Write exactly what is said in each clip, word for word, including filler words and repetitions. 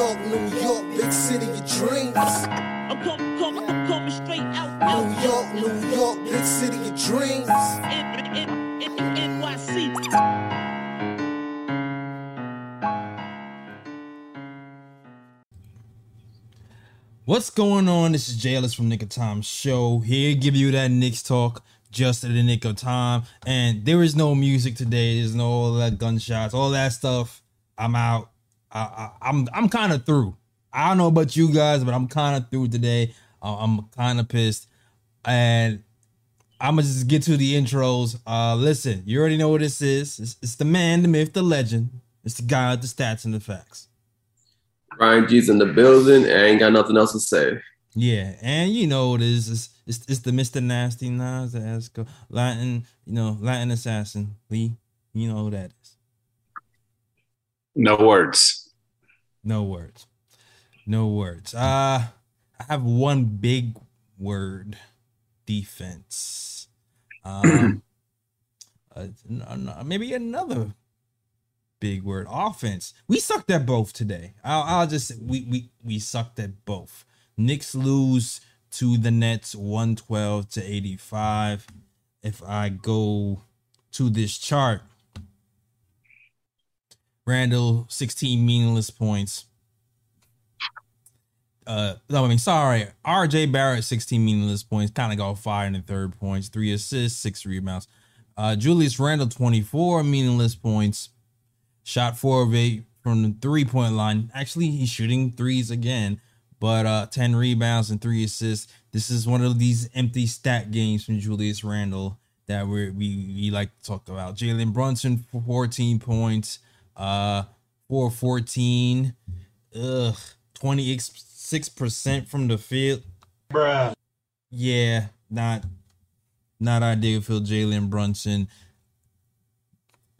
York, New York, big city of dreams. I'm coming, coming, coming straight out, out. New York, New York, big city of dreams. N Y C. What's going on? This is J Ellis from Knick of Time Show. Here, give you that Knicks talk just at the nick of time. And there is no music today. There's no all that gunshots, all that stuff. I'm out. I, I, I'm I'm kind of through. I don't know about you guys, but I'm kind of through today. Uh, I'm kind of pissed. And I'm going to just get to the intros. Uh, listen, you already know what this is. It's, it's the man, the myth, the legend. It's the guy with the stats and the facts. Ryan G's in the building and ain't got nothing else to say. Yeah, and you know it is. It's, it's, it's the Mister Nasty Nas, the Esco, Latin, you know, Latin assassin, Lee. You know who that is. No words. No words. No words. Uh, I have one big word, defense. Um, uh, no, no, maybe another big word, offense. We sucked at both today. I'll, I'll just say we, we, we sucked at both. Knicks lose to the Nets one twelve to eighty-five. If I go to this chart, Randle, sixteen meaningless points. Uh, no, I mean, sorry. R J. Barrett, sixteen meaningless points. Kind of got fired in the third points. Three assists, six rebounds. Uh, Julius Randle, twenty-four meaningless points. Shot four of eight from the three-point line. Actually, he's shooting threes again, but uh, ten rebounds and three assists. This is one of these empty stat games from Julius Randle that we we like to talk about. Jalen Brunson, fourteen points, uh, four fourteen, ugh, twenty-six percent from the field. Bruh. Yeah, not, not ideal for Jalen Brunson.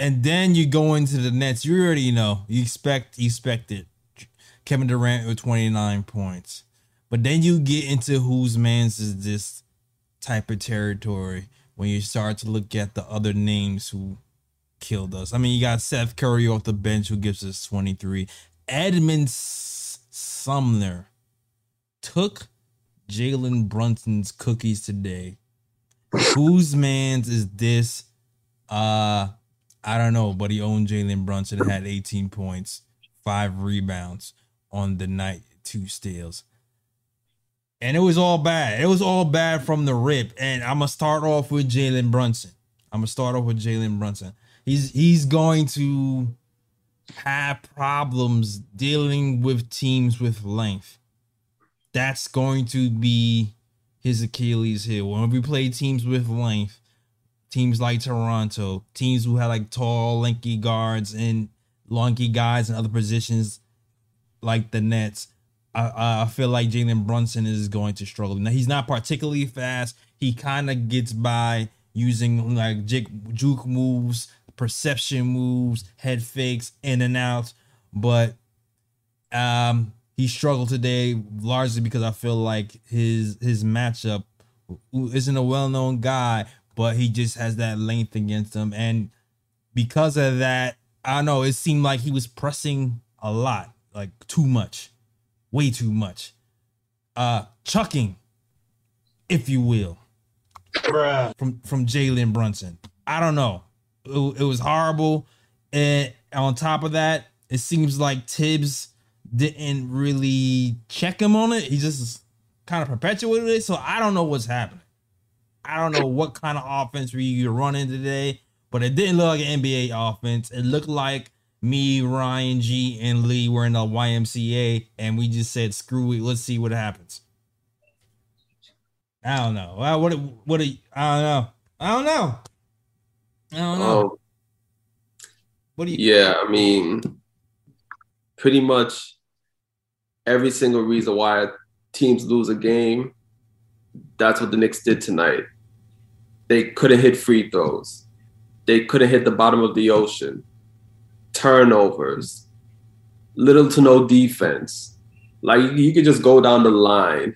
And then you go into the Nets. You already know. You expect, you expect it. Kevin Durant with twenty-nine points. But then you get into whose man's is this type of territory when you start to look at the other names who killed us. I mean, you got Seth Curry off the bench who gives us twenty-three. Edmond Sumner took Jalen Brunson's cookies today. Whose man's is this? Uh... I don't know, but he owned Jalen Brunson and had eighteen points, five rebounds on the night, two steals. And it was all bad. It was all bad from the rip. And I'm going to start off with Jalen Brunson. I'm going to start off with Jalen Brunson. He's he's going to have problems dealing with teams with length. That's going to be his Achilles heel. When we play teams with length, teams like Toronto, teams who had like tall, lanky guards and lanky guys in other positions like the Nets, I, I feel like Jalen Brunson is going to struggle. Now, he's not particularly fast. He kind of gets by using like juke moves, perception moves, head fakes, in and out. But um, he struggled today largely because I feel like his, his matchup, who isn't a well-known guy, but he just has that length against him. And because of that, I don't know, it seemed like he was pressing a lot, like too much, way too much. Uh, chucking, if you will, Bruh. from from Jalen Brunson. I don't know. It, it was horrible. And on top of that, it seems like Tibbs didn't really check him on it. He just kind of perpetuated it. So I don't know what's happening. I don't know what kind of offense were you running today, but it didn't look like an N B A offense. It looked like me, Ryan G, and Lee were in the Y M C A, and we just said, "Screw it, let's see what happens." I don't know. Well, what? What? I don't know. I don't know. I don't know. Um, what do you? Yeah, I mean, pretty much every single reason why teams lose a game. That's what the Knicks did tonight. They couldn't hit free throws. They couldn't hit the bottom of the ocean. Turnovers. Little to no defense. Like, you could just go down the line.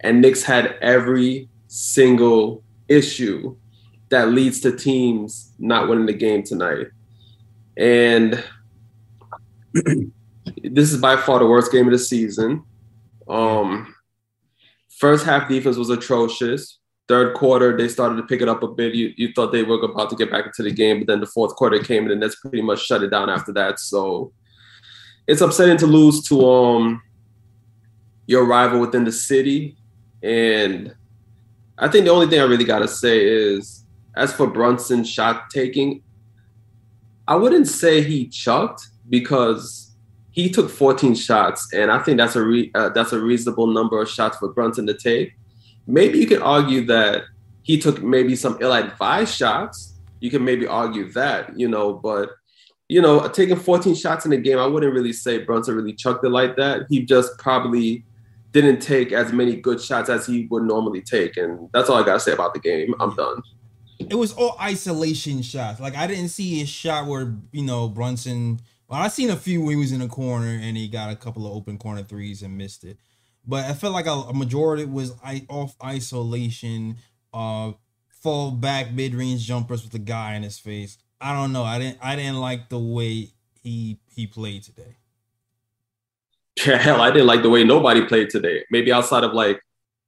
And Knicks had every single issue that leads to teams not winning the game tonight. And This is by far the worst game of the season. Um, first half defense was atrocious. Third quarter, they started to pick it up a bit. You, you thought they were about to get back into the game, but then the fourth quarter came in, and that's pretty much shut it down after that. So it's upsetting to lose to um your rival within the city. And I think the only thing I really got to say is, as for Brunson's shot taking, I wouldn't say he chucked, because he took fourteen shots, and I think that's a re- uh, that's a reasonable number of shots for Brunson to take. Maybe you could argue that he took maybe some ill-advised shots. You can maybe argue that, you know, but, you know, taking fourteen shots in a game, I wouldn't really say Brunson really chucked it like that. He just probably didn't take as many good shots as he would normally take. And that's all I got to say about the game. I'm done. It was all isolation shots. Like, I didn't see a shot where, you know, Brunson, well, I seen a few when he was in the corner and he got a couple of open corner threes and missed it. But I felt like a, a majority was I, off isolation, uh, fall back mid range jumpers with the guy in his face. I don't know. I didn't. I didn't like the way he he played today. Yeah, hell, I didn't like the way nobody played today. Maybe outside of like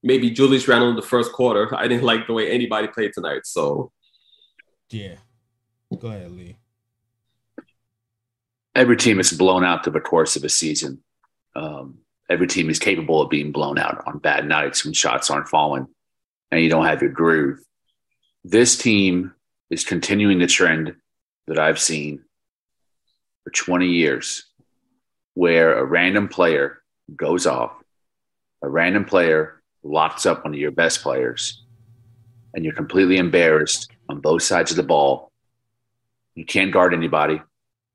maybe Julius Randle in the first quarter, I didn't like the way anybody played tonight. So, yeah, go ahead, Lee. Every team is blown out through the course of a season. Um, Every team is capable of being blown out on bad nights when shots aren't falling and you don't have your groove. This team is continuing the trend that I've seen for twenty years, where a random player goes off, a random player locks up one of your best players, and you're completely embarrassed on both sides of the ball. You can't guard anybody.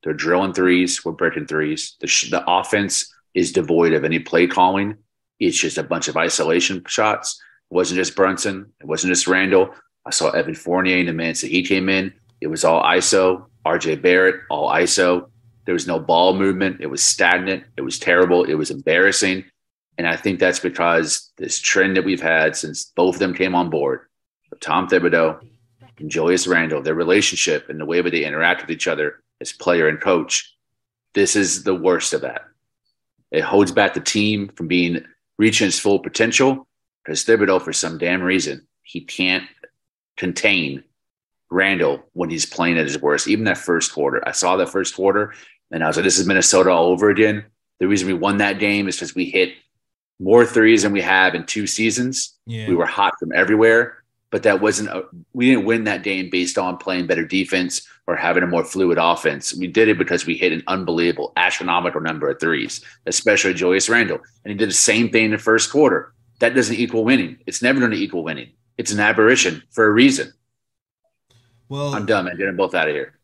They're drilling threes. We're breaking threes. The, sh- the offense is devoid of any play calling. It's just a bunch of isolation shots. It wasn't just Brunson. It wasn't just Randall. I saw Evan Fournier in the minutes that he came in. It was all I S O. R J. Barrett, all I S O. There was no ball movement. It was stagnant. It was terrible. It was embarrassing. And I think that's because this trend that we've had since both of them came on board, Tom Thibodeau and Julius Randle, their relationship and the way that they interact with each other as player and coach, this is the worst of that. It holds back the team from being reaching its full potential, because Thibodeau, for some damn reason, he can't contain Randall when he's playing at his worst. Even that first quarter, I saw that first quarter, and I was like, this is Minnesota all over again. The reason we won that game is because we hit more threes than we have in two seasons. Yeah. We were hot from everywhere, but that wasn't a, we didn't win that game based on playing better defense or having a more fluid offense. We did it because we hit an unbelievable, astronomical number of threes, especially Julius Randle. And he did the same thing in the first quarter. That doesn't equal winning. It's never going to equal winning. It's an aberration for a reason. Well, I'm done, man. Get them both out of here.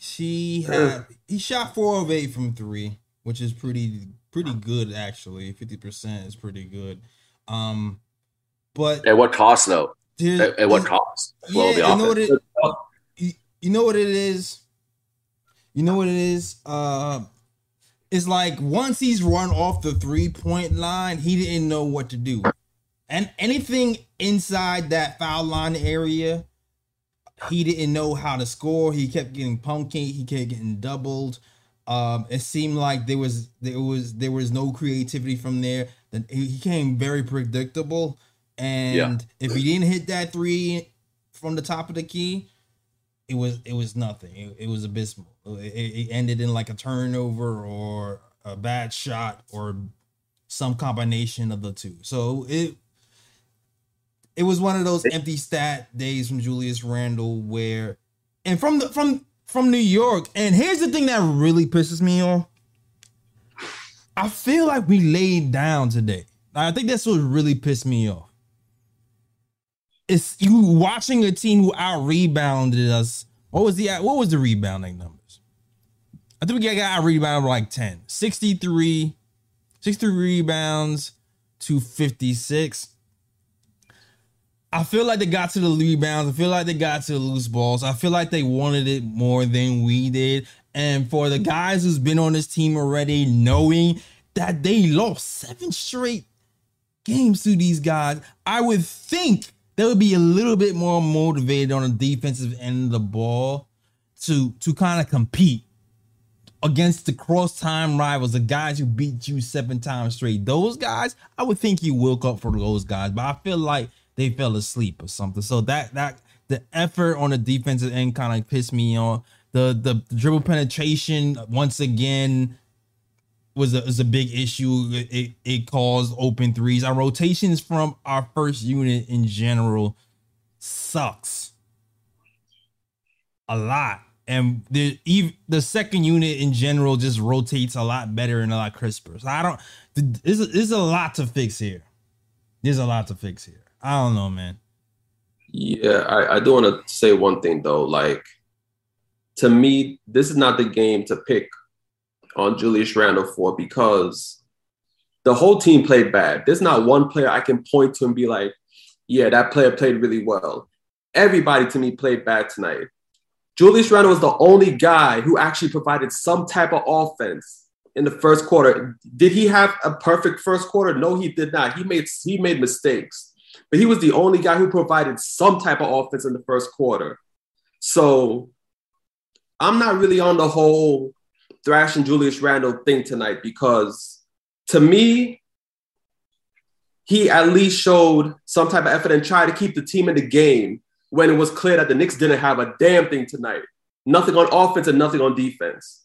She had, he shot four of eight from three, which is pretty pretty good, actually. fifty percent is pretty good. Um, but at what cost, though? Dude, at, at what cost? Well, yeah, the offense. Know what it, You know what it is? You know what it is? Uh, it's like once he's run off the three-point line, he didn't know what to do. And anything inside that foul line area, he didn't know how to score. He kept getting pumpkin. He kept getting doubled. Um, it seemed like there was there was, there was no creativity from there. Then he became very predictable. And yeah. If he didn't hit that three from the top of the key, It was it was nothing. It, it was abysmal. It, it ended in like a turnover or a bad shot or some combination of the two. So it it was one of those empty stat days from Julius Randle, where and from the from from New York. And here's the thing that really pisses me off. I feel like we laid down today. I think that's what really pissed me off. It's you watching a team who out rebounded us. What was the what was the rebounding numbers? I think we got out rebounded like ten. sixty-three, sixty-three rebounds to fifty-six. I feel like they got to the rebounds. I feel like they got to the loose balls. I feel like they wanted it more than we did. And for the guys who's been on this team already, knowing that they lost seven straight games to these guys, I would think they would be a little bit more motivated on the defensive end of the ball to to kind of compete against the cross-time rivals, the guys who beat you seven times straight. Those guys, I would think you woke up for those guys, but I feel like they fell asleep or something. So that that the effort on the defensive end kind of pissed me off. The, the the dribble penetration once again was a, was a big issue. It, it it caused open threes. Our rotations from our first unit in general sucks a lot. And the even the second unit in general just rotates a lot better and a lot crisper. So I don't. There's, there's a lot to fix here. There's a lot to fix here. I don't know, man. Yeah, I, I do want to say one thing though. Like, to me, this is not the game to pick on Julius Randle for, because the whole team played bad. There's not one player I can point to and be like, yeah, that player played really well. Everybody to me played bad tonight. Julius Randle was the only guy who actually provided some type of offense in the first quarter. Did he have a perfect first quarter? No, he did not. He made he made mistakes, but he was the only guy who provided some type of offense in the first quarter. So I'm not really on the whole thrashing Julius Randle thing tonight, because to me, he at least showed some type of effort and tried to keep the team in the game when it was clear that the Knicks didn't have a damn thing tonight. Nothing on offense and nothing on defense.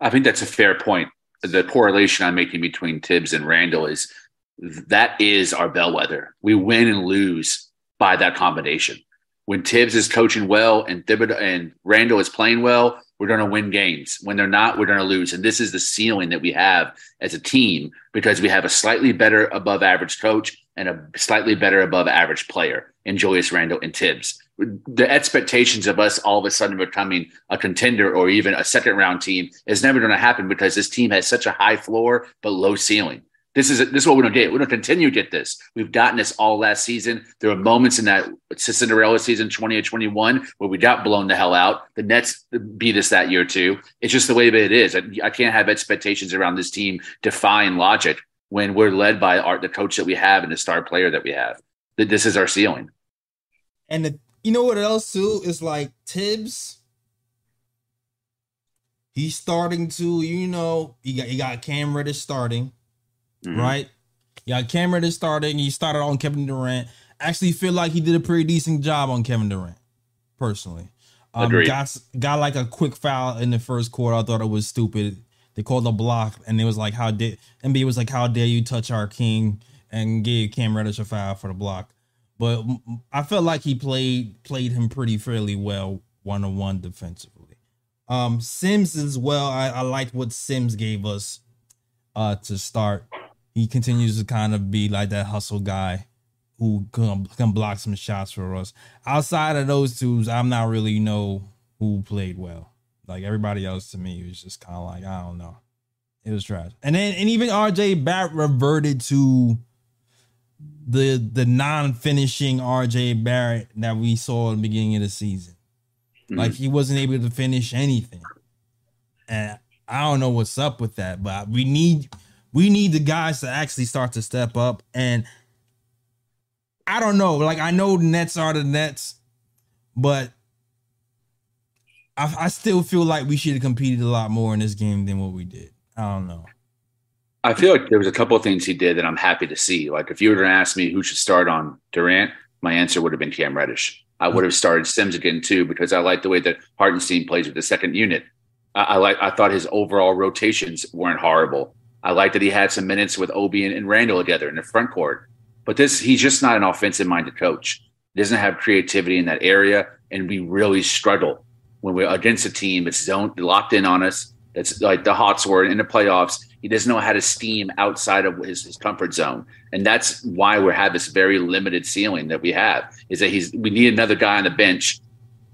I think that's a fair point. The correlation I'm making between Tibbs and Randle is that is our bellwether. We win and lose by that combination. When Tibbs is coaching well and Thibodeau and Randle is playing well, we're going to win games. When they're not, we're going to lose. And this is the ceiling that we have as a team, because we have a slightly better above average coach and a slightly better above average player in Julius Randle and Tibbs. The expectations of us all of a sudden becoming a contender or even a second round team is never going to happen, because this team has such a high floor but low ceiling. This is this is what we're going to get. We're going to continue to get this. We've gotten this all last season. There were moments in that Cinderella season, twenty or twenty-one, where we got blown the hell out. The Nets beat us that year too. It's just the way that it is. I, I can't have expectations around this team defying logic when we're led by our, the coach that we have and the star player that we have. That this is our ceiling. And the, you know what else too is like Tibbs. He's starting to, you know, you got you got Cam Reddish starting. Mm-hmm. Right? Yeah, Cam Reddish starting. He started on Kevin Durant. Actually feel like he did a pretty decent job on Kevin Durant, personally. Um, Agreed. Got, got like a quick foul in the first quarter. I thought it was stupid. They called a block, and it was like, how did N B A was like, how dare you touch our king, and gave Cam Reddish a foul for the block. But I felt like he played played him pretty fairly well one-on-one defensively. Um, Sims as well. I, I liked what Sims gave us uh, to start. He continues to kind of be like that hustle guy who can, can block some shots for us. Outside of those two, I'm not really know who played well. Like everybody else to me was just kind of like, I don't know. It was trash. And then and even R J Barrett reverted to the the non-finishing R J Barrett that we saw in the beginning of the season. Mm-hmm. Like he wasn't able to finish anything. And I don't know what's up with that, but we need... We need the guys to actually start to step up. And I don't know. Like, I know the Nets are the Nets, but I, I still feel like we should have competed a lot more in this game than what we did. I don't know. I feel like there was a couple of things he did that I'm happy to see. Like, if you were going to ask me who should start on Durant, my answer would have been Cam Reddish. I would have started Sims again, too, because I like the way that Hartenstein plays with the second unit. I, I like. I thought his overall rotations weren't horrible. I like that he had some minutes with Obi and, and Randle together in the front court. But this, he's just not an offensive-minded coach. He doesn't have creativity in that area, and we really struggle when we're against a team that's zoned, locked in on us. That's like the Hawks were in the playoffs. He doesn't know how to steam outside of his, his comfort zone, and that's why we have this very limited ceiling that we have. Is that he's we need another guy on the bench,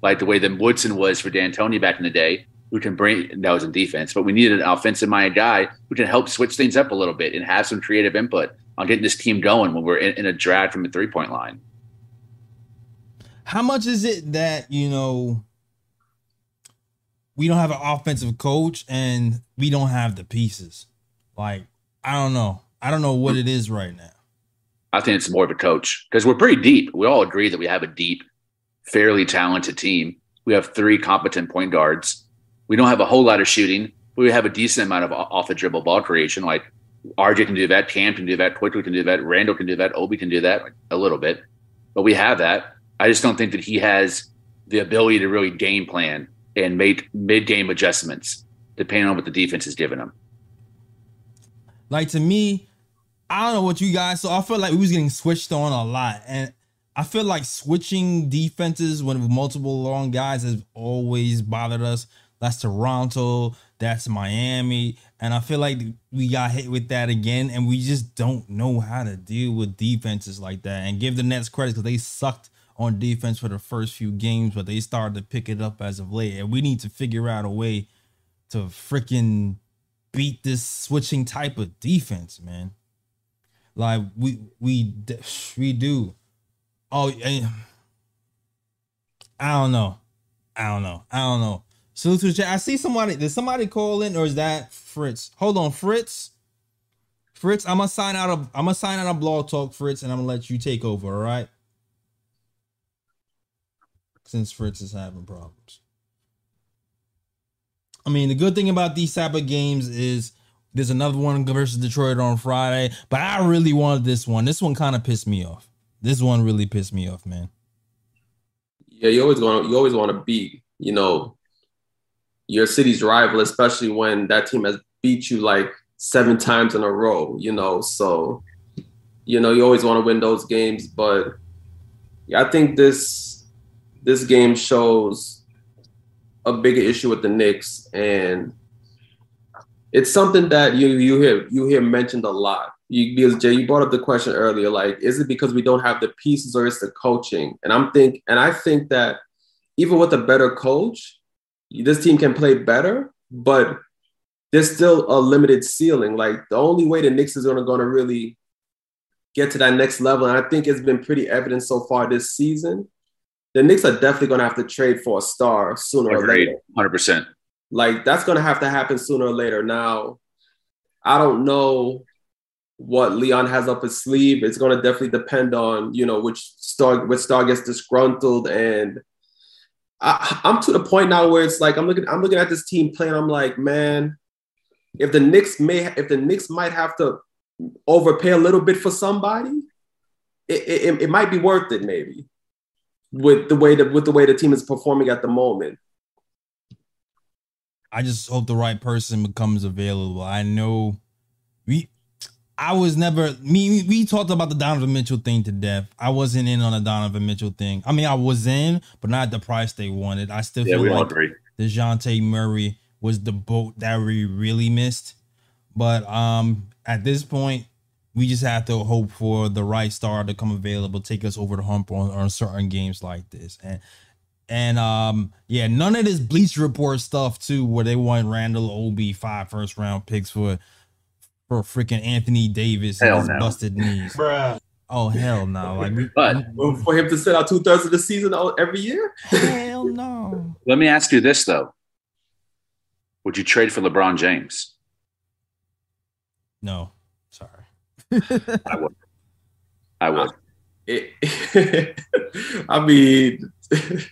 like the way that Woodson was for D'Antoni back in the day, who can bring – that was in defense, but we needed an offensive-minded guy who can help switch things up a little bit and have some creative input on getting this team going when we're in, in a drag from the three-point line. How much is it that, you know, we don't have an offensive coach and we don't have the pieces? Like, I don't know. I don't know what it is right now. I think it's more of a coach, because we're pretty deep. We all agree that we have a deep, fairly talented team. We have three competent point guards. We don't have a whole lot of shooting, but we have a decent amount of off the dribble ball creation. Like R J can do that, Cam can do that, Poitras can do that, Randall can do that, Obi can do that a little bit. But we have that. I just don't think that he has the ability to really game plan and make mid-game adjustments depending on what the defense is giving him. Like, to me, I don't know what you guys, so I feel like we was getting switched on a lot. And I feel like switching defenses when with multiple long guys has always bothered us. That's Toronto, that's Miami. And I feel like we got hit with that again, and we just don't know how to deal with defenses like that. And give the Nets credit, because they sucked on defense for the first few games, but they started to pick it up as of late. And we need to figure out a way to freaking beat this switching type of defense, man. Like, we we we do. Oh, I don't know. I don't know. I don't know. Salute to the chat. I see somebody. Did somebody call in, or is that Fritz? Hold on, Fritz. Fritz, I'm gonna sign out of I'm gonna sign out of Blog Talk, Fritz, and I'm gonna let you take over. All right. Since Fritz is having problems. I mean, the good thing about these type of games is there's another one versus Detroit on Friday, but I really wanted this one. This one kind of pissed me off. This one really pissed me off, man. Yeah, you always want you always want to beat, you know, your city's rival, especially when that team has beat you like seven times in a row, you know. So, you know, you always want to win those games, but yeah, I think this this game shows a bigger issue with the Knicks, and it's something that you you hear you hear mentioned a lot. You, because Jay, you brought up the question earlier, like, is it because we don't have the pieces, or it's the coaching? And I'm think, and I think that even with a better coach, this team can play better, but there's still a limited ceiling. Like, the only way the Knicks is going to going to really get to that next level, and I think it's been pretty evident so far this season, the Knicks are definitely going to have to trade for a star sooner or later. one hundred percent. Like, that's going to have to happen sooner or later. Now, I don't know what Leon has up his sleeve. It's going to definitely depend on, you know, which star, which star gets disgruntled. And I, I'm to the point now where it's like, I'm looking, I'm looking at this team playing. I'm like, man, if the Knicks may, if the Knicks might have to overpay a little bit for somebody, it, it, it might be worth it. Maybe with the way that, with the way the team is performing at the moment. I just hope the right person becomes available. I know we, I was never, me, we talked about the Donovan Mitchell thing to death. I wasn't in on the Donovan Mitchell thing. I mean, I was in, but not at the price they wanted. I still yeah, feel like DeJounte Murray was the boat that we really missed. But um, at this point, we just have to hope for the right star to come available, take us over the hump on, on certain games like this. And, and um, yeah, none of this Bleacher Report stuff, too, where they want Randall, Obi, five first-round picks for For freaking Anthony Davis and his no. busted knees. Bruh. Oh, hell no. Like, but for him to sit out two-thirds of the season every year? Hell no. Let me ask you this, though. Would you trade for LeBron James? No. Sorry. I would. I would. It, I mean, it,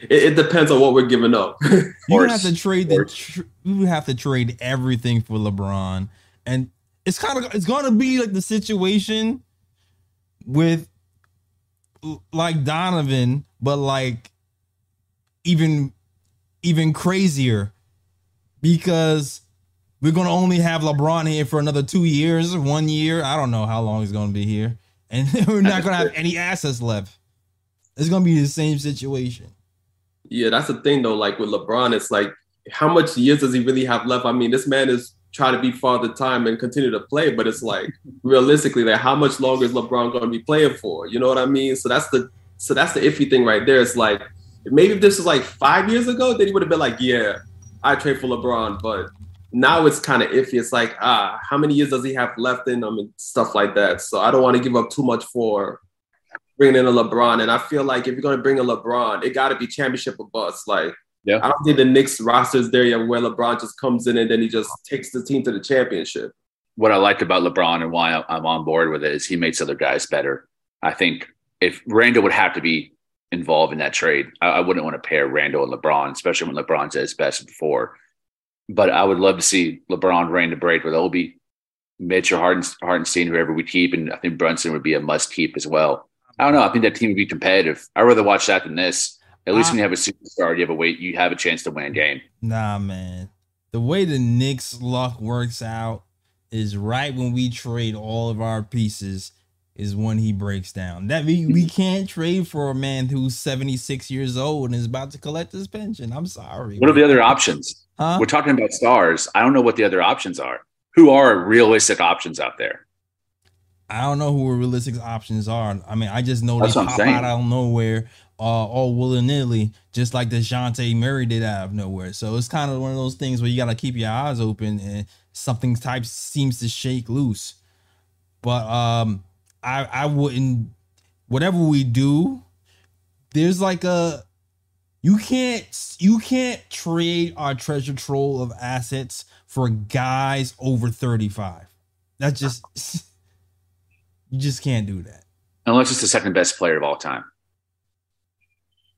it depends on what we're giving up. You would have to trade the tr- you would have to trade everything for LeBron. And it's kind of, it's going to be like the situation with like Donovan, but like even, even crazier, because we're going to only have LeBron here for another two years, one year. I don't know how long he's going to be here, and we're not going to have any assets left. It's going to be the same situation. Yeah. That's the thing though. Like with LeBron, it's like, how much years does he really have left? I mean, this man is try to be Father Time and continue to play, but it's like, realistically, like, how much longer is LeBron going to be playing for? You know what I mean? So that's the so that's the iffy thing right there. It's like, maybe if this was like five years ago, then he would have been like, yeah, I trade for LeBron. But now it's kind of iffy. It's like, ah, how many years does he have left in him and stuff like that? So I don't want to give up too much for bringing in a LeBron. And I feel like if you're going to bring a LeBron, it got to be championship or bust. Like, yeah. I don't think the Knicks roster is there yet where LeBron just comes in and then he just takes the team to the championship. What I like about LeBron and why I'm on board with it is he makes other guys better. I think if Randall would have to be involved in that trade. I, I wouldn't want to pair Randle and LeBron, especially when LeBron's at his best before. But I would love to see LeBron reign the break with Obi, Mitch, or Hartenstein, whoever we keep. And I think Brunson would be a must keep as well. I don't know. I think that team would be competitive. I'd rather watch that than this. At least uh, when you have a superstar, you have a way, you have a chance to win a game. Nah, man. The way the Knicks' luck works out is right when we trade all of our pieces is when he breaks down. That we, we can't trade for a man who's seventy-six years old and is about to collect his pension. I'm sorry. What man. are the other options? Huh? We're talking about stars. I don't know what the other options are. Who are realistic options out there? I don't know who realistic options are. I mean, I just know That's they pop out of nowhere, uh, all willy-nilly, just like DeJounte Murray did out of nowhere. So it's kind of one of those things where you got to keep your eyes open and something type seems to shake loose. But um, I, I wouldn't, whatever we do, there's like a, you can't, you can't trade our treasure trove of assets for guys over thirty-five. That's just... You just can't do that. Unless it's the second best player of all time.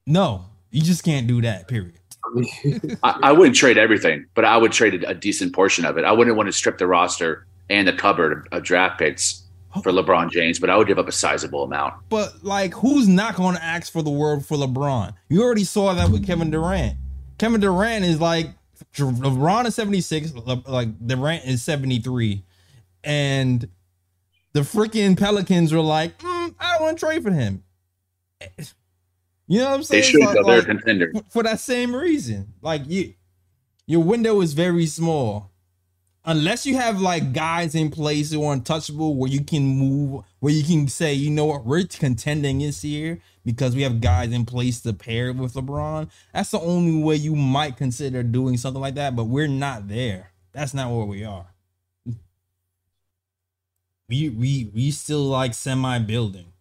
No, you just can't do that, period. I, I wouldn't trade everything, but I would trade a, a decent portion of it. I wouldn't want to strip the roster and the cupboard of draft picks for LeBron James, but I would give up a sizable amount. But, like, who's not going to ask for the world for LeBron? You already saw that with Kevin Durant. Kevin Durant is like, LeBron is seventy-six, Le, like Durant is seventy-three, and... The freaking Pelicans were like, mm, I don't want to trade for him. You know what I'm saying? They should like, go. They're like, a contender. For that same reason. Like, you, your window is very small. Unless you have, like, guys in place who are untouchable where you can move, where you can say, you know what, we're contending this year because we have guys in place to pair with LeBron. That's the only way you might consider doing something like that, but we're not there. That's not where we are. We, we we still like semi building,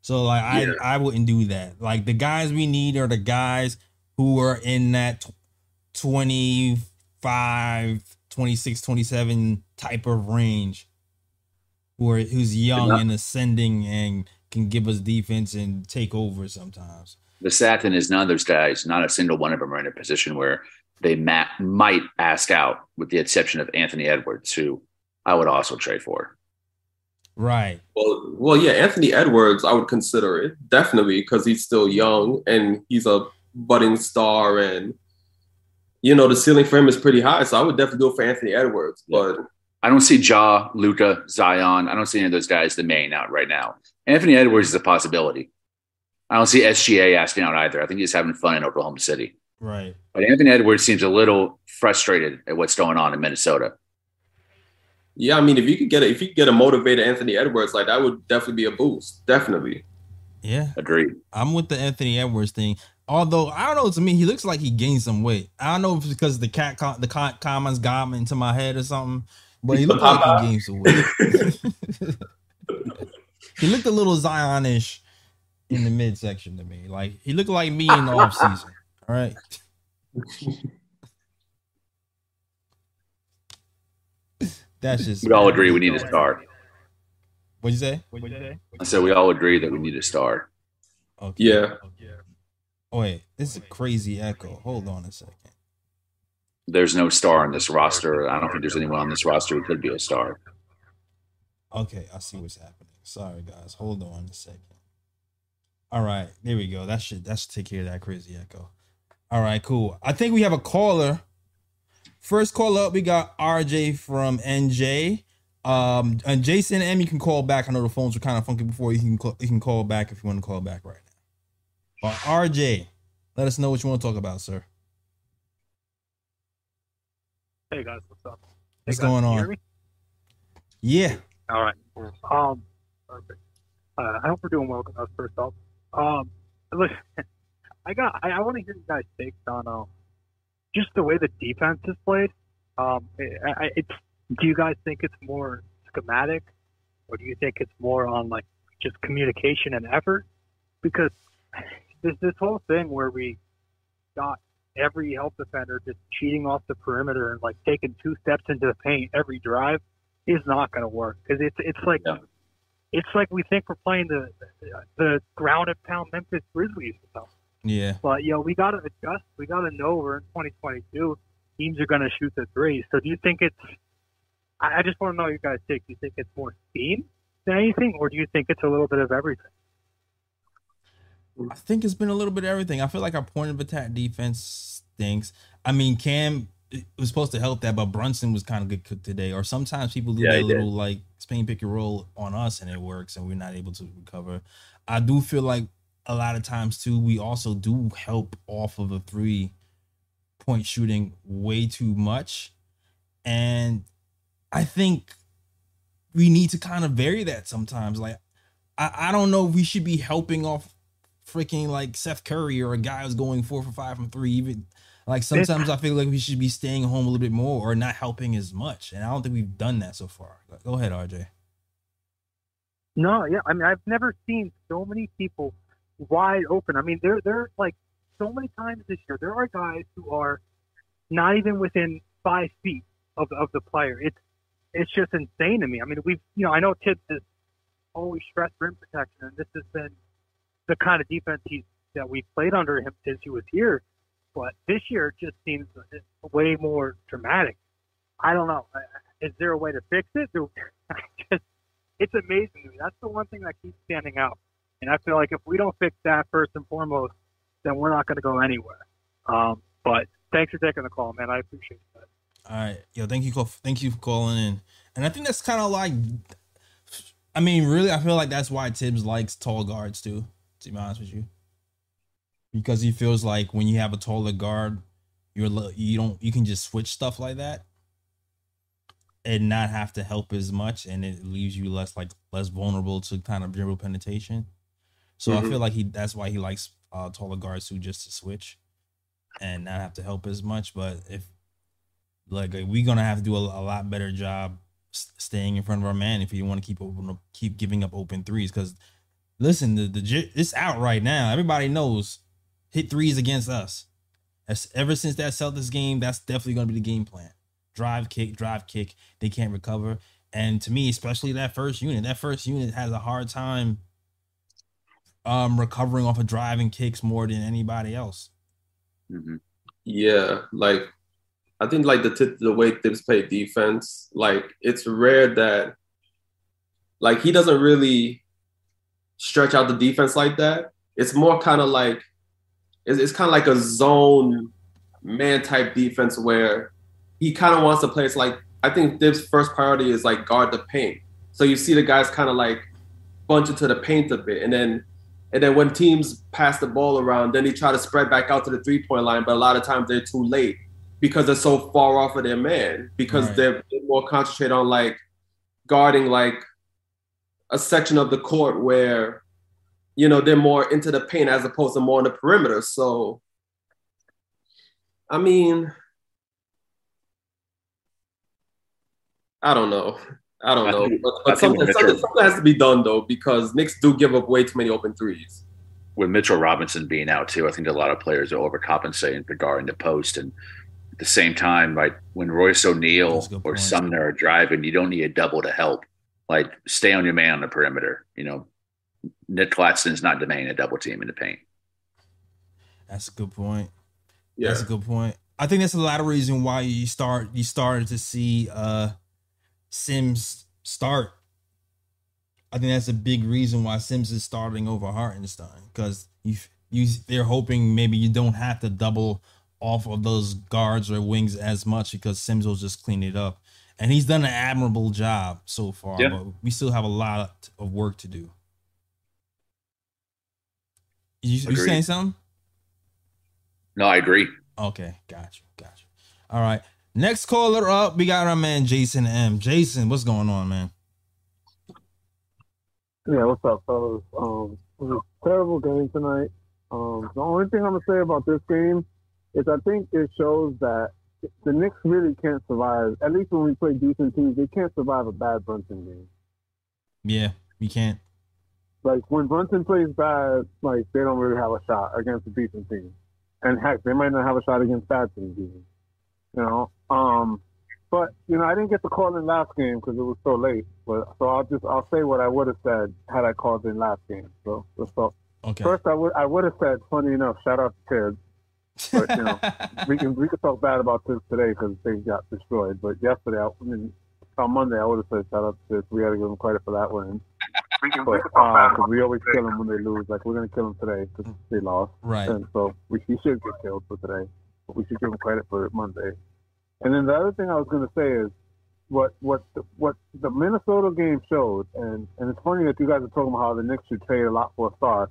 so like I yeah. I wouldn't do that. Like the guys we need are the guys who are in that twenty-five, twenty-six, twenty-seven type of range, who are who's young and ascending and can give us defense and take over sometimes. The sad thing is none of those guys, not a single one of them, are in a position where they ma- might ask out, with the exception of Anthony Edwards, who I would also trade for. Right. Well, well, yeah, Anthony Edwards, I would consider it, definitely, because he's still young and he's a budding star. And, you know, the ceiling for him is pretty high. So I would definitely go for Anthony Edwards. But I don't see Ja, Luka, Zion. I don't see any of those guys the main out right now. Anthony Edwards is a possibility. I don't see S G A asking out either. I think he's having fun in Oklahoma City. Right. But Anthony Edwards seems a little frustrated at what's going on in Minnesota. Yeah, I mean, if you could get a, if you could get a motivated Anthony Edwards, like that would definitely be a boost. Definitely. Yeah. Agreed. I'm with the Anthony Edwards thing. Although, I don't know, to me, he looks like he gained some weight. I don't know if it's because the cat com- the con- comments got into my head or something, but he looked like he gained some weight. He looked a little Zion-ish in the midsection to me. Like, he looked like me in the offseason. All right. That's just we all agree we need a star. What'd you say? What'd you say? I said we all agree that we need a star. Okay. Yeah. Okay. Oh, wait, this is a crazy echo. Hold on a second. There's no star on this roster. I don't think there's anyone on this roster who could be a star. Okay, I see what's happening. Sorry, guys. Hold on a second. All right, there we go. That should that should take care of that crazy echo. All right, cool. I think we have a caller. First call up, we got R J from N J. Um, and Jason and you can call back. I know the phones were kind of funky before. You can call, you can call back if you want to call back right now. But R J, let us know what you want to talk about, sir. Hey guys, what's up? What's hey guys, going on? Can you hear me? Yeah. All right. Um, perfect. Uh, I hope we're doing well. Guys, first off, um, look, I got. I, I want to hear you guys' takes on um. Uh, Just the way the defense is played, um, it, I, it's, do you guys think it's more schematic, or do you think it's more on like just communication and effort? Because there's this whole thing where we got every help defender just cheating off the perimeter and like taking two steps into the paint every drive is not going to work because it's it's like yeah. it's like we think we're playing the the ground and pound Memphis Grizzlies or something. Yeah. But you know, we gotta adjust. We gotta know we're in twenty twenty-two. Teams are gonna shoot the threes. So do you think it's? I just want to know your guys' take. Do you think it's more scheme than anything, or do you think it's a little bit of everything? I think it's been a little bit of everything. I feel like our point of attack defense stinks. I mean, Cam was supposed to help that, but Brunson was kind of good cooked today. Or sometimes people do yeah, their little did. like spin pick and roll on us, and it works, and we're not able to recover. I do feel like a lot of times too, we also do help off of a three point shooting way too much, and I think we need to kind of vary that sometimes. Like, I, I don't know if we should be helping off freaking like Seth Curry or a guy who's going four for five from three. Even like sometimes I feel like we should be staying home a little bit more or not helping as much. And I don't think we've done that so far. Go ahead, R J. No, yeah. I mean, I've never seen so many people wide open. I mean, there, there like so many times this year, there are guys who are not even within five feet of of the player. It's, It's just insane to me. I mean, we've, you know, I know Tibbs has always stressed rim protection, and this has been the kind of defense he's, that we've played under him since he was here. But this year just seems way more dramatic. I don't know. Is there a way to fix it? Just, it's amazing to me. That's the one thing that keeps standing out. And I feel like if we don't fix that first and foremost, then we're not going to go anywhere. Um, but thanks for taking the call, man. I appreciate that. All right, yo, thank you, thank you for calling in. And I think that's kind of like, I mean, really, I feel like that's why Tibbs likes tall guards too, to be honest with you, because he feels like when you have a taller guard, you're you don't you can just switch stuff like that, and not have to help as much, and it leaves you less like less vulnerable to kind of dribble penetration. So mm-hmm. I feel like he that's why he likes uh, taller guards too, just to switch, and not have to help as much. But if Like, like we're gonna have to do a, a lot better job staying in front of our man if you want to keep open, keep giving up open threes. Because listen, the the it's out right now. Everybody knows hit threes against us. That's, ever since that Celtics game, that's definitely gonna be the game plan. Drive kick, drive kick. They can't recover. And to me, especially that first unit, that first unit has a hard time um recovering off of driving kicks more than anybody else. Mm-hmm. Yeah, like. I think like the t- the way Tibbs play defense, like it's rare that like he doesn't really stretch out the defense like that. It's more kind of like it's, it's kind of like a zone man type defense where he kind of wants to play. It's like I think Tibbs' first priority is like guard the paint. So you see the guys kind of like bunch into the paint a bit, and then and then when teams pass the ball around, then they try to spread back out to the three point line, but a lot of times they're too late. Because they're so far off of their man, because right. they're more concentrated on like guarding like a section of the court where, you know, they're more into the paint as opposed to more on the perimeter. So, I mean, I don't know. I don't I know. Think, but but something, something, something has to be done though, because Knicks do give up way too many open threes. With Mitchell Robinson being out too, I think a lot of players are overcompensating regarding the post and, at the same time, like when Royce O'Neal or point. Sumner are driving, you don't need a double to help. Like, stay on your man on the perimeter. You know, Nick Claxton's not demanding a double team in the paint. That's a good point. Yeah. That's a good point. I think that's a lot of reason why you start you started to see uh, Sims start. I think that's a big reason why Sims is starting over Hartenstein, because you you they're hoping maybe you don't have to double off of those guards or wings as much, because Sims will just clean it up, and he's done an admirable job so far. Yeah. But we still have a lot of work to do. You, you saying something? No, I agree. Okay, got you, got you. All right, next caller up, we got our man Jason M. Jason, what's going on, man? Yeah, what's up, fellas? Um, it was a terrible game tonight. Um, the only thing I'm gonna say about this game. Is I think it shows that the Knicks really can't survive. At least when we play decent teams, they can't survive a bad Brunson game. Yeah, we can't. Like, when Brunson plays bad, like, they don't really have a shot against a decent team. And, heck, they might not have a shot against bad teams, even. You know? Um, But, you know, I didn't get to call in last game because it was so late. But so I'll just I'll say what I would have said had I called in last game. So let's talk. Okay. First, I would I would have said, funny enough, shout out to kids. But you know, we can we can talk bad about this today because they got destroyed. But yesterday, I, I mean, on Monday, I would have said shout out to kids. We had to give them credit for that win. We can but, uh, cause we always kill them when they lose. Like, we're gonna kill them today because they lost. Right. And so we, we should get killed for today. But we should give them credit for it Monday. And then the other thing I was going to say is what what the, what the Minnesota game showed, and, and it's funny that you guys are talking about how the Knicks should trade a lot for a star.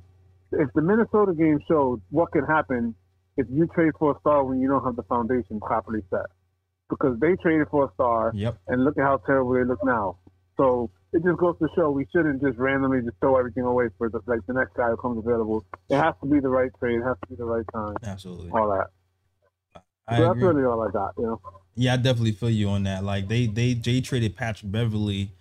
If the Minnesota game showed what can happen if you trade for a star when you don't have the foundation properly set, because they traded for a star, yep. and look at how terrible they look now. So it just goes to show we shouldn't just randomly just throw everything away for the, like the next guy who comes available. It has to be the right trade. It has to be the right time. Absolutely. All that. I so that's really all I got, you know? Yeah, I definitely feel you on that. Like they, they, they traded Patrick Beverly,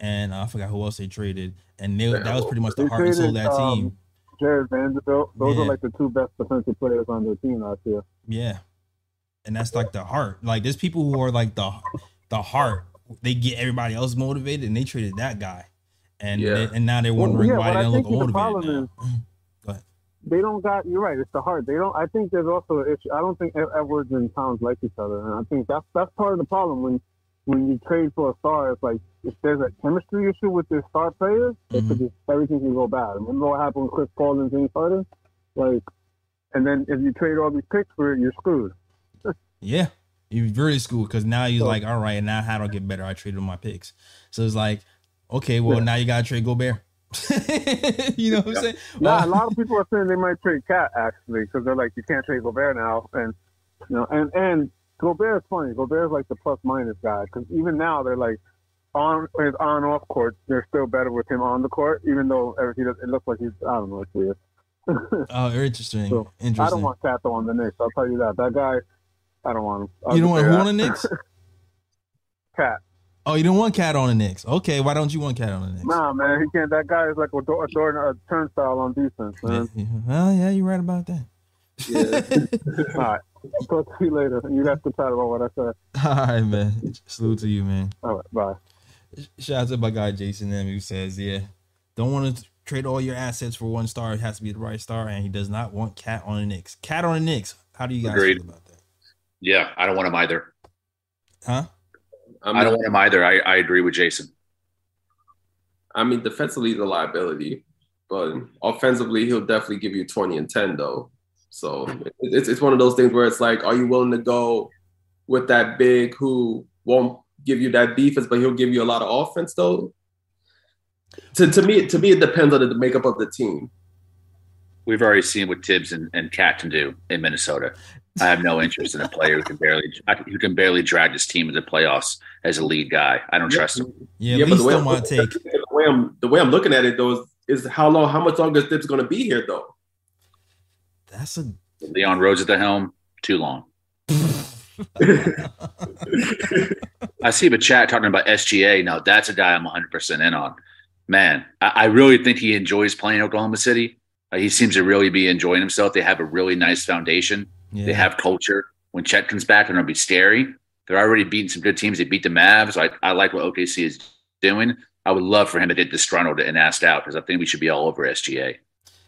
and uh, I forgot who else they traded, and they, that was pretty much the they heart traded, and soul of that um, team. Jared Vanderbilt, those yeah. are like the two best defensive players on their team last year. Yeah, and that's like the heart. Like there's people who are like the, the heart. They get everybody else motivated, and they traded that guy, and yeah. they, and now they're wondering well, yeah, why they I don't look motivated. They don't got, you're right, it's the heart. They don't, I think there's also an issue. I don't think Edwards and Towns like each other. And I think that's that's part of the problem when when you trade for a star. It's like, if there's a chemistry issue with their star players, mm-hmm. it could just, everything can go bad. Remember what happened with Chris Paul and James Harden? Like, and then if you trade all these picks for it, you're screwed. yeah, you're really screwed because now you're so, like, all right, now how do I get better? I traded my picks. So it's like, okay, well, yeah. now you got to trade Gobert. you know what I'm saying? Nah, well, a lot of people are saying they might trade Cat actually because they're like, you can't trade Gobert now, and you know, and and Gobert is funny. Gobert is like the plus minus guy because even now they're like on his on off court, they're still better with him on the court, even though he does, it looks like he's I don't know it's weird. oh, interesting. So, interesting. I don't want Cat on the Knicks. I'll tell you that. That guy, I don't want him. I'll you don't want who on the Knicks? Cat. Oh, you don't want Cat on the Knicks. Okay, why don't you want Cat on the Knicks? Nah, man, he can't. That guy is like a, door, a, door, a turnstile on defense, man. Yeah, yeah. Well, yeah, you're right about that. Yeah. All right. I'll talk to you later. You have to talk about what I said. All right, man. Salute to you, man. All right, bye. Shout out to my guy, Jason M, who says, yeah, don't want to trade all your assets for one star. It has to be the right star, and he does not want Cat on the Knicks. Cat on the Knicks. How do you guys Agreed. feel about that? Yeah, I don't want him either. Huh? I, mean, I don't want him either. I, I agree with Jason. I mean, defensively, he's a liability. But offensively, he'll definitely give you twenty and ten, though. So it's it's one of those things where it's like, are you willing to go with that big who won't give you that defense, but he'll give you a lot of offense, though? To to me, to me, it depends on the makeup of the team. We've already seen what Tibbs and, and Cat can do in Minnesota. I have no interest in a player who can barely who can barely drag his team into the playoffs as a lead guy. I don't yeah. trust him. Yeah, yeah but the way, I'm looking, take. the way I'm the way I'm looking at it though is, is how long, how much longer is Tibbs going to be here though? That's a Leon Rhodes at the helm. Too long. I see the chat talking about S G A. Now that's a guy I'm one hundred percent in on. Man, I, I really think he enjoys playing Oklahoma City. He seems to really be enjoying himself. They have a really nice foundation. Yeah. They have culture. When Chet comes back, they're going to be scary. They're already beating some good teams. They beat the Mavs. I, I like what O K C is doing. I would love for him to get disgruntled and asked out because I think we should be all over S G A.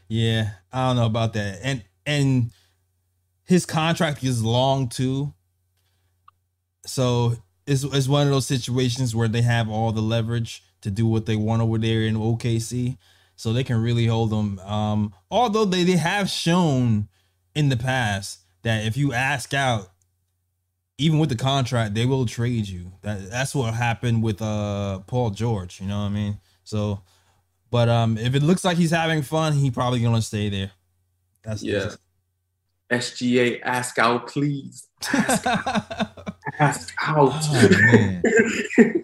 Yeah, I don't know about that. And and his contract is long, too. So it's, it's one of those situations where they have all the leverage to do what they want over there in O K C. So they can really hold them. Um, although they, they have shown in the past that if you ask out, even with the contract, they will trade you. That that's what happened with uh Paul George. You know what I mean? So, but um, if it looks like he's having fun, he probably gonna stay there. That's yeah. S G A, ask out, please. Ask out. ask out. Oh, man.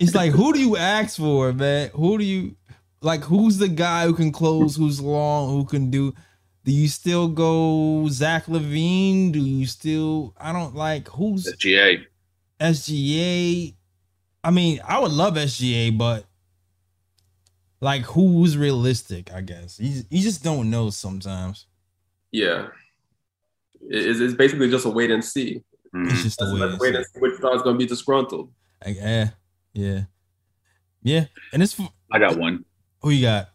It's like, who do you ask for, man? Who do you? Like, who's the guy who can close, who's long, who can do? Do you still go Zach LaVine? Do you still? I don't like who's S G A. S G A. I mean, I would love S G A, but like, who's realistic? I guess you, you just don't know sometimes. Yeah, it's, it's basically just a wait and see. It's just a wait, and wait and see. Which star is going to be disgruntled? Like, eh, yeah, yeah. And it's. I got one. Who you got?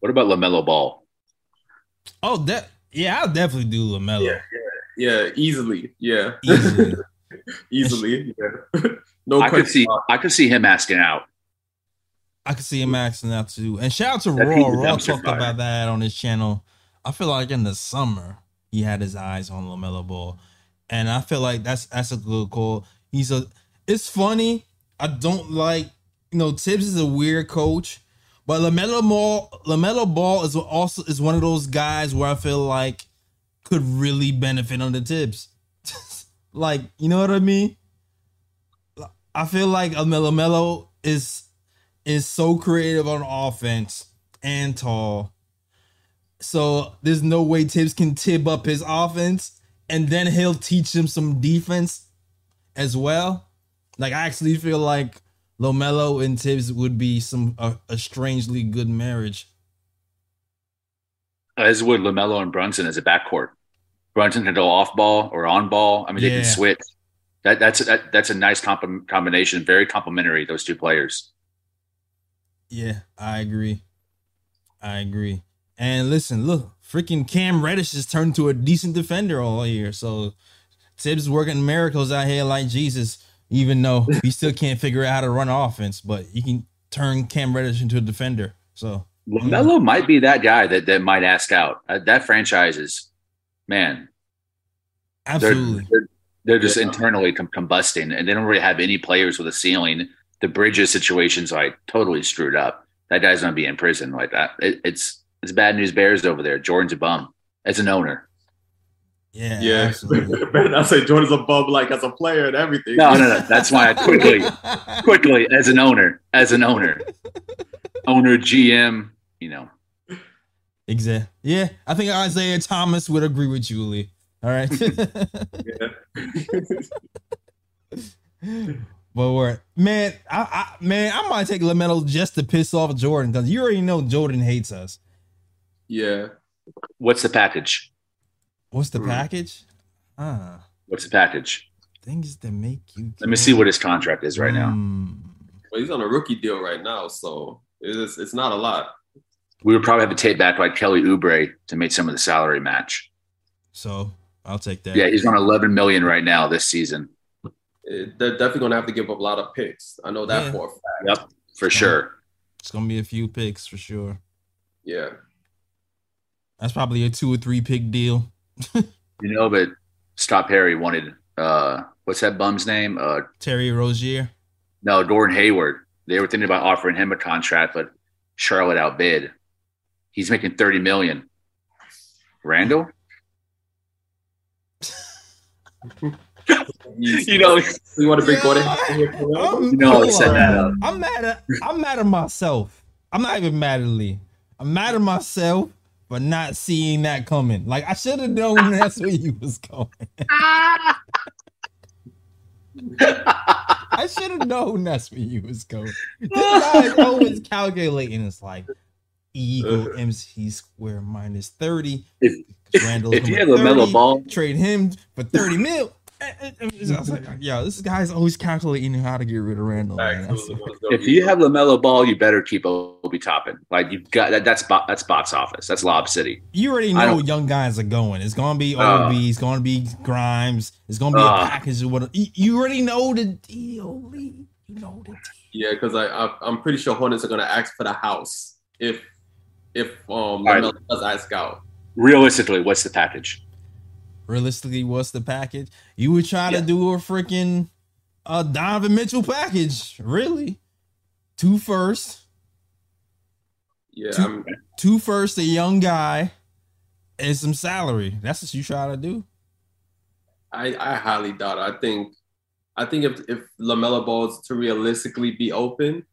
What about LaMelo Ball? Oh, that yeah, I'll definitely do LaMelo. Yeah, yeah, yeah easily. Yeah, easily. easily yeah. No, I question. could see. I could see him asking out. I could see him asking out too. And shout out to that Raw. Raw talked fire. about that on his channel. I feel like in the summer he had his eyes on LaMelo Ball, and I feel like that's that's a good call. He's a. It's funny. I don't like. You know, Tibbs is a weird coach. But LaMelo Ball, LaMelo Ball is also is one of those guys where I feel like could really benefit under Tibbs. Like, you know what I mean? I feel like LaMelo is is so creative on offense and tall. So there's no way Tibbs can tib up his offense, and then he'll teach him some defense as well. Like, I actually feel like LaMelo and Tibbs would be some uh, a strangely good marriage. As would LaMelo and Brunson as a backcourt. Brunson can go off ball or on ball. I mean, yeah. They can switch. That that's that, that's a nice comp- combination. Very complementary, those two players. Yeah, I agree. I agree. And listen, look, freaking Cam Reddish has turned to a decent defender all year. So Tibbs working miracles out here like Jesus. Even though he still can't figure out how to run offense, but he can turn Cam Reddish into a defender. So LaMelo yeah. might be that guy that, that might ask out. Uh, that franchise is, man, absolutely. They're, they're, they're just yeah. internally com- combusting, and they don't really have any players with a ceiling. The Bridges situation's like totally screwed up. That guy's gonna be in prison like that. It, it's it's bad news bears over there. Jordan's a bum as an owner. Yeah, yeah. Man, I say Jordan's a bum, like as a player and everything. No, no, no. That's why I quickly, quickly as an owner, as an owner, owner, G M, you know. Exactly. Yeah, I think Isaiah Thomas would agree with you, Lee. All right. But we're man, I, I man, I might take LaMelo just to piss off Jordan because you already know Jordan hates us. Yeah. What's the package? What's the package? Ah. What's the package? Things that make you. Let me see what his contract is right now. Well, he's on a rookie deal right now, so it's it's not a lot. We would probably have to take back like Kelly Oubre to make some of the salary match. So I'll take that. Yeah, he's on eleven million dollars right now this season. It, they're definitely going to have to give up a lot of picks. I know that yeah. for a fact. Yep, for it's sure. Gonna, it's going to be a few picks for sure. Yeah. That's probably a two or three pick deal. You know, but Scott Perry wanted uh, what's that bum's name? Uh, Terry Rozier. No, Gordon Hayward. They were thinking about offering him a contract, but Charlotte outbid. He's making thirty million. Randall. You know, you want to bring Gordon Hayward? You know, I set that up. I'm mad at. I'm mad at myself. I'm not even mad at Lee. I'm mad at myself. But not seeing that coming. Like, I should have known that's where you was going. I should have known that's where you was going. This guy is always calculating. It's like E equal M C squared minus thirty. If, Randall's if you have a metal ball, trade him for thirty mil. I was like, yo, this guy's always calculating how to get rid of Randall. If you have LaMelo Ball, you better keep Obi Toppin. Like, you've got that. That's bo- that's box office. That's Lob City. You already know young guys are going. It's gonna be Obi. Uh, it's gonna be Grimes. It's gonna be uh, a package of what. You, you already know the deal, Lee. You know the deal. Yeah, because I, I I'm pretty sure Hornets are gonna ask for the house if if um LaMelo does ask out. Realistically, what's the package? Realistically, what's the package? You would try yeah. to do a freaking uh, Donovan Mitchell package, really? Two first, yeah, two, I'm... two first, a young guy, and some salary. That's what you try to do. I, I highly doubt it. I think, I think if if LaMelo Ball is to realistically be open,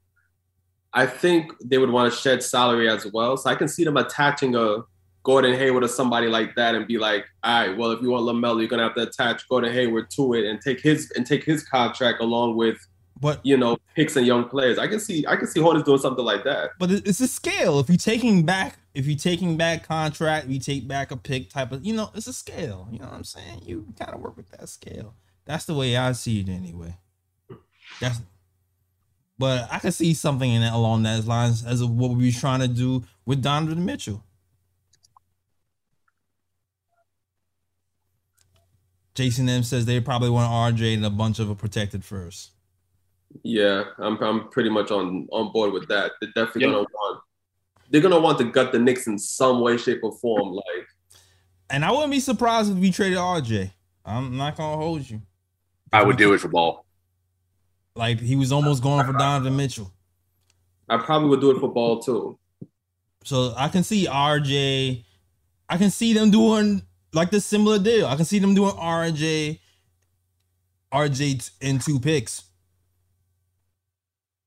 I think they would want to shed salary as well. So I can see them attaching a Gordon Hayward or somebody like that and be like, all right, well, if you want LaMelo, you're gonna have to attach Gordon Hayward to it and take his and take his contract along with, but you know, picks and young players. I can see, I can see Hornets doing something like that. But it's a scale. If you're taking back, if you're taking back contract, you take back a pick type of, you know, it's a scale. You know what I'm saying? You kind of work with that scale. That's the way I see it anyway. That's But I could see something in that along those lines as of what we were trying to do with Donovan Mitchell. Jason M says they probably want R J and a bunch of a protected first. Yeah, I'm I'm pretty much on, on board with that. They're definitely yeah. gonna want they're gonna want to gut the Knicks in some way, shape, or form. Like, and I wouldn't be surprised if we traded R J. I'm not gonna hold you. I would do it for Ball. Like, he was almost going for Donovan Mitchell. I probably would do it for Ball too. So I can see R J. I can see them doing like the similar deal. I can see them doing R J, R J and two picks.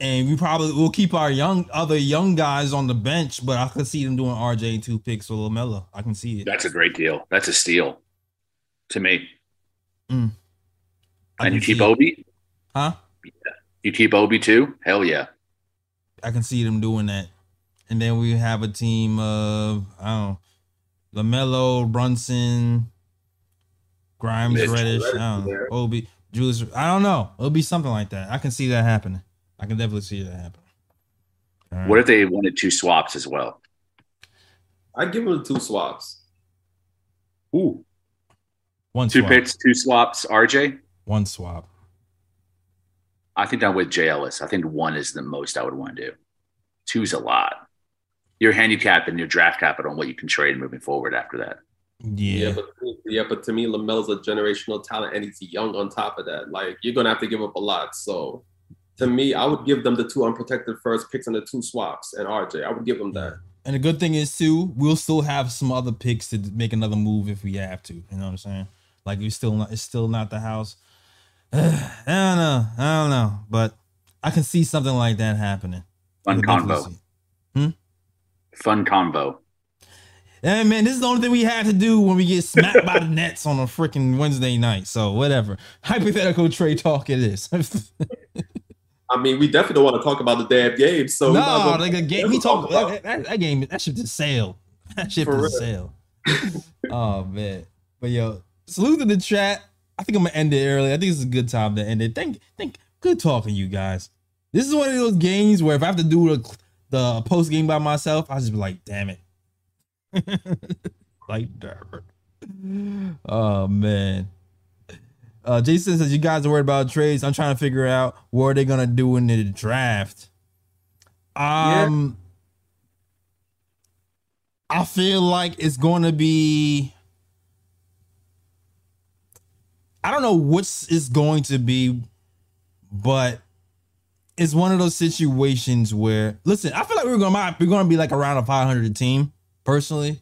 And we probably will keep our young other young guys on the bench, but I can see them doing R J and two picks for LaMelo. I can see it. That's a great deal. That's a steal to me. Mm. And you keep Obi? Huh? Yeah. You keep Obi too? Hell yeah. I can see them doing that. And then we have a team of, I don't know, LaMelo, Brunson, Grimes, Mitch, Reddish, Reddish I don't know, Obi, Julius. I don't know. It'll be something like that. I can see that happening. I can definitely see that happen. Right. What if they wanted two swaps as well? I'd give them two swaps. Ooh. One two swap. Picks, two swaps, R J? One swap. I think I'm with J Ellis. I think one is the most I would want to do. Two's a lot. You're handicapped and your draft capital on what you can trade moving forward after that. Yeah. Yeah, but, yeah, but to me, LaMelo's a generational talent and he's young on top of that. Like, you're going to have to give up a lot, so... To me, I would give them the two unprotected first picks and the two swaps and R J. I would give them that. And the good thing is, too, we'll still have some other picks to make another move if we have to. You know what I'm saying? Like, we still not, it's still not the house. I don't know. I don't know. But I can see something like that happening. Fun convo. Hmm? Fun convo. Hey, man, this is the only thing we had to do when we get smacked by the Nets on a freaking Wednesday night. So, whatever. Hypothetical trade talk it is. I mean, we definitely don't want to talk about the damn game. So no, well, like a game. We talk, talk about that, that game. That shit just sailed. That shit just sailed. Oh man! But yo, salute to the chat. I think I'm gonna end it early. I think this is a good time to end it. Thank, thank. Good talking, you guys. This is one of those games where if I have to do the, the post game by myself, I just be like, damn it, like damn it. Oh man. Uh, Jason says, you guys are worried about trades. I'm trying to figure out what are they going to do in the draft. Um, yeah. I feel like it's going to be... I don't know what it's going to be, but it's one of those situations where... Listen, I feel like we're going to we're going to be like around a five hundred team, personally.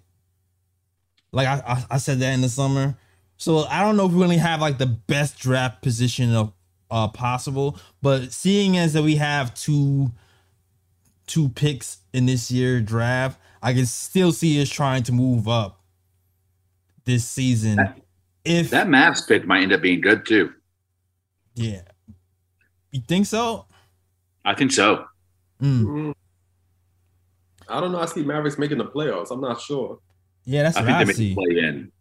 Like I, I, I said that in the summer. So I don't know if we really have like the best draft position of uh, possible, but seeing as that we have two two picks in this year's draft, I can still see us trying to move up this season. That, if that Mavs pick might end up being good too. Yeah, you think so? I think so. Mm. I don't know. I see Mavericks making the playoffs. I'm not sure. Yeah, that's I what think I they see. Play in.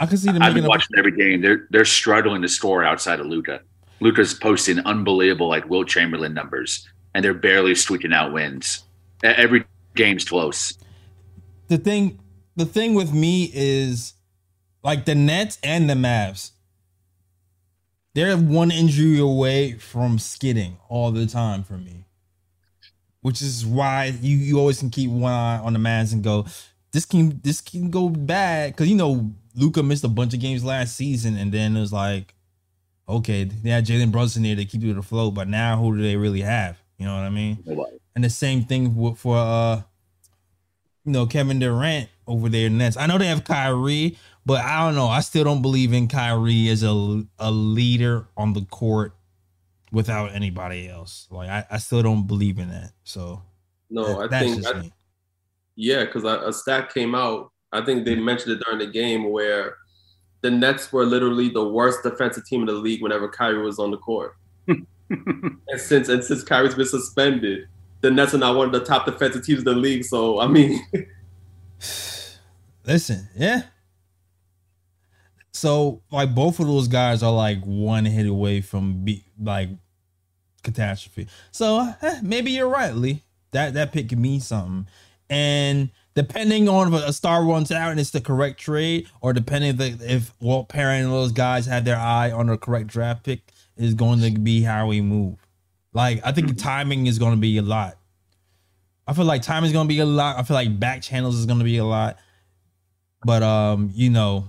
I can see them. I've been watching a- every game. They're they're struggling to score outside of Luka. Luka's posting unbelievable like Will Chamberlain numbers, and they're barely squeaking out wins. Every game's close. The thing, the thing with me is, like the Nets and the Mavs, they're one injury away from skidding all the time for me, which is why you you always can keep one eye on the Mavs and go, this can this can go bad because you know. Luka missed a bunch of games last season, and then it was like, okay, they had Jalen Brunson there to keep you afloat, but now who do they really have? You know what I mean? Nobody. And the same thing for, uh, you know, Kevin Durant over there in the Nets. I know they have Kyrie, but I don't know. I still don't believe in Kyrie as a, a leader on the court without anybody else. Like, I, I still don't believe in that. So, no, that, I that's think, just I, me. Yeah, because a stat came out. I think they mentioned it during the game where the Nets were literally the worst defensive team in the league whenever Kyrie was on the court. and since and since Kyrie's been suspended, the Nets are now one of the top defensive teams in the league. So, I mean. Listen, yeah. So, like, both of those guys are, like, one hit away from, be, like, catastrophe. So eh, maybe you're right, Lee. That that pick could mean something. And depending on if a star runs out and it's the correct trade, or depending if, if Walt Perrin and those guys had their eye on the correct draft pick, is going to be how we move. Like, I think the timing is going to be a lot. I feel like timing is going to be a lot. I feel like back channels is going to be a lot. But, um, you know,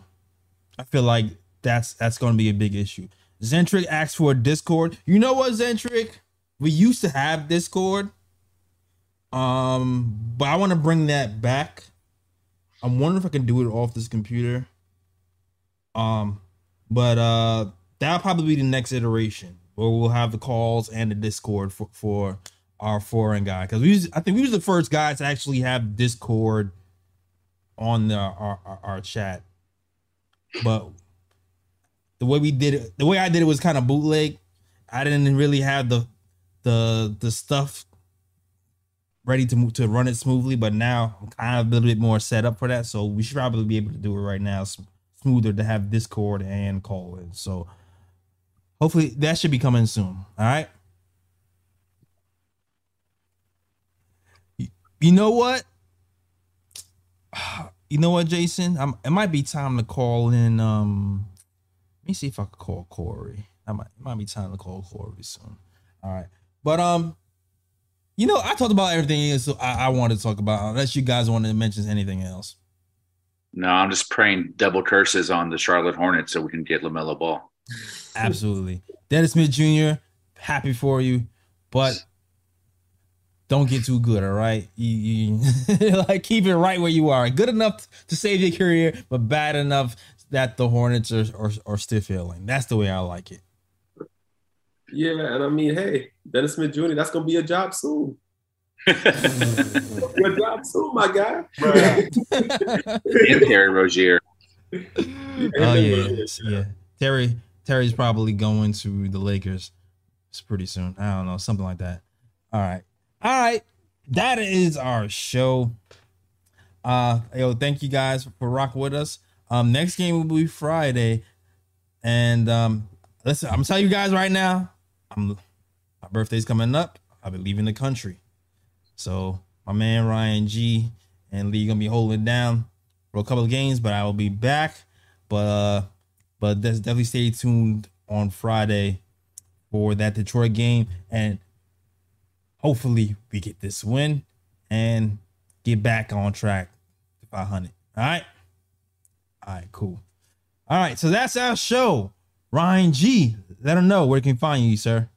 I feel like that's that's going to be a big issue. Zentric asked for a Discord. You know what, Zentric? We used to have Discord. Um, but I want to bring that back. I'm wondering if I can do it off this computer. Um, but uh, that'll probably be the next iteration where we'll have the calls and the Discord for, for our foreign guy, because we, was, I think we was the first guys to actually have Discord on the, our, our our chat. But the way we did it, the way I did it was kind of bootleg. I didn't really have the the the stuff ready to move, to run it smoothly, but now I'm kind of a little bit more set up for that, so we should probably be able to do it right now smoother to have Discord and call in. So hopefully that should be coming soon. All right. You know what? You know what, Jason? I'm, it might be time to call in. Um, let me see if I can call Corey. I might, it might be time to call Corey soon. All right. But, um, you know, I talked about everything else, so I, I wanted to talk about, unless you guys wanted to mention anything else. No, I'm just praying double curses on the Charlotte Hornets so we can get LaMelo Ball. Absolutely. Dennis Smith Junior, happy for you, but don't get too good, all right? You, you like, keep it right where you are. Good enough to save your career, but bad enough that the Hornets are, are, are still failing. That's the way I like it. Yeah, and I mean, hey, Dennis Smith Junior, that's gonna be a job soon. Your job soon, my guy. And Terry Rozier. Oh yeah, yeah, yeah. Terry, Terry's probably going to the Lakers. It's pretty soon. I don't know, something like that. All right, all right. That is our show. Uh, yo, thank you guys for rocking with us. Um, next game will be Friday, and um, listen, I'm gonna tell you guys right now. I'm, my birthday's coming up. I'll be leaving the country. So my man Ryan G and Lee gonna be holding down for a couple of games, but I will be back. But uh, but definitely stay tuned on Friday for that Detroit game, and hopefully we get this win and get back on track to five hundred. All right, all right, cool. All right, so that's our show. Ryan G, let them know where they can find you, sir.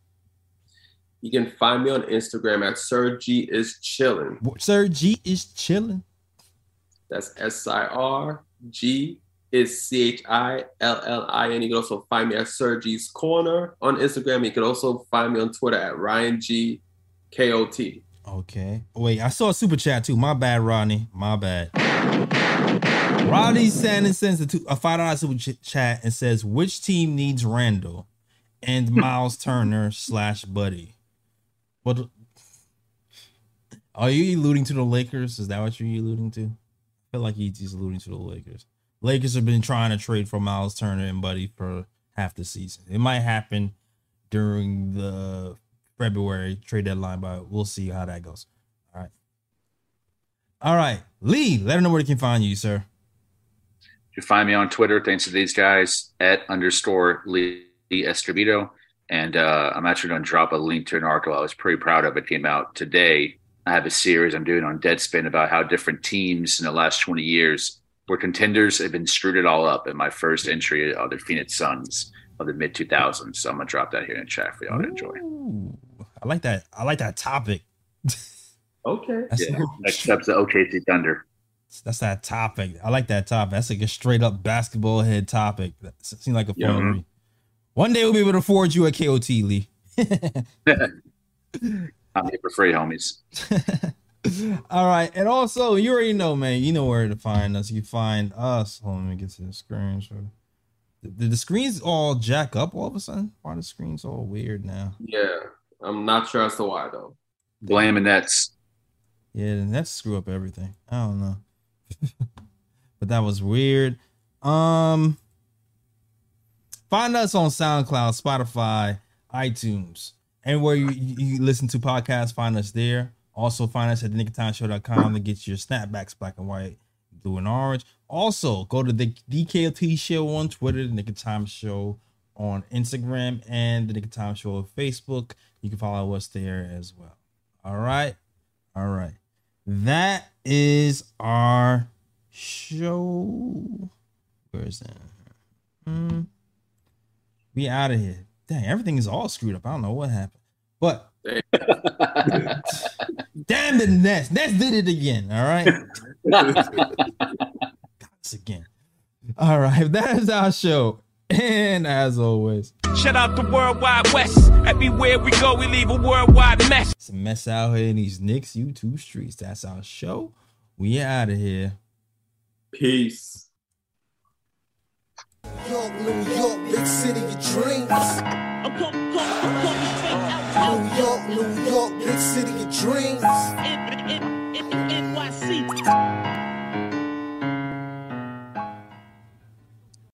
You can find me on Instagram at Sir G is Chillin. Sir G is Chillin. That's S I R G is C H I L L I N. You can also find me at Sir G's Corner on Instagram. You can also find me on Twitter at Ryan G K O T. Okay. Wait, I saw a super chat too. My bad, Rodney. My bad. Rodney Sanders sends a five dollar super ch- chat and says, which team needs Randall and Miles Turner slash Buddy? What do- are you alluding to? The Lakers? Is that what you're alluding to? I feel like he's alluding to the Lakers. Lakers have been trying to trade for Miles Turner and Buddy for half the season. It might happen during the February trade deadline, but we'll see how that goes. All right. All right. Lee, let them know where they can find you, sir. You find me on Twitter, thanks to these guys, at underscore Lee Escobedo. And uh, I'm actually going to drop a link to an article I was pretty proud of. It came out today. I have a series I'm doing on Deadspin about how different teams in the last twenty years were contenders, have been screwed it all up. In my first entry of the Phoenix Suns of the mid two thousands. So I'm going to drop that here in chat for y'all to enjoy. Ooh, I like that. I like that topic. Okay. Yeah, except the O K C Thunder. That's that topic. I like that topic. That's like a straight up basketball head topic. That seems like a fun mm-hmm. one. One day we'll be able to afford you a K O T, Lee. I'm here for free, homies. All right. And also, you already know, man, you know where to find us. You find us. Hold on, let me get to the screen. Did the screens all jack up all of a sudden? Why the screen's all weird now? Yeah. I'm not sure as to why, though. Blame the Nets. Yeah, the Nets screw up everything. I don't know. But that was weird. Um, find us on SoundCloud, Spotify, iTunes, Anywhere you, you listen to podcasts, find us there. Also, find us at the knick of time show dot com to get your snapbacks, black and white, blue and orange. Also, go to the D K T Show on Twitter, the Knick of Time Show on Instagram, and the Knick of Time Show on Facebook. You can follow us there as well. All right. All right. That is our show. Where is that? Mm. We out of here. Dang, everything is all screwed up. I don't know what happened. But damn the Nets. Nets did it again. All right. again. All right. That is our show. And as always, shout out the worldwide West. Everywhere we go, we leave a worldwide mess. It's a mess out here in these Knicks YouTube streets. That's our show. We out of here. Peace. York, New York, big city of dreams. I'm coming, coming, coming, coming straight out. New York, New York, big city of dreams.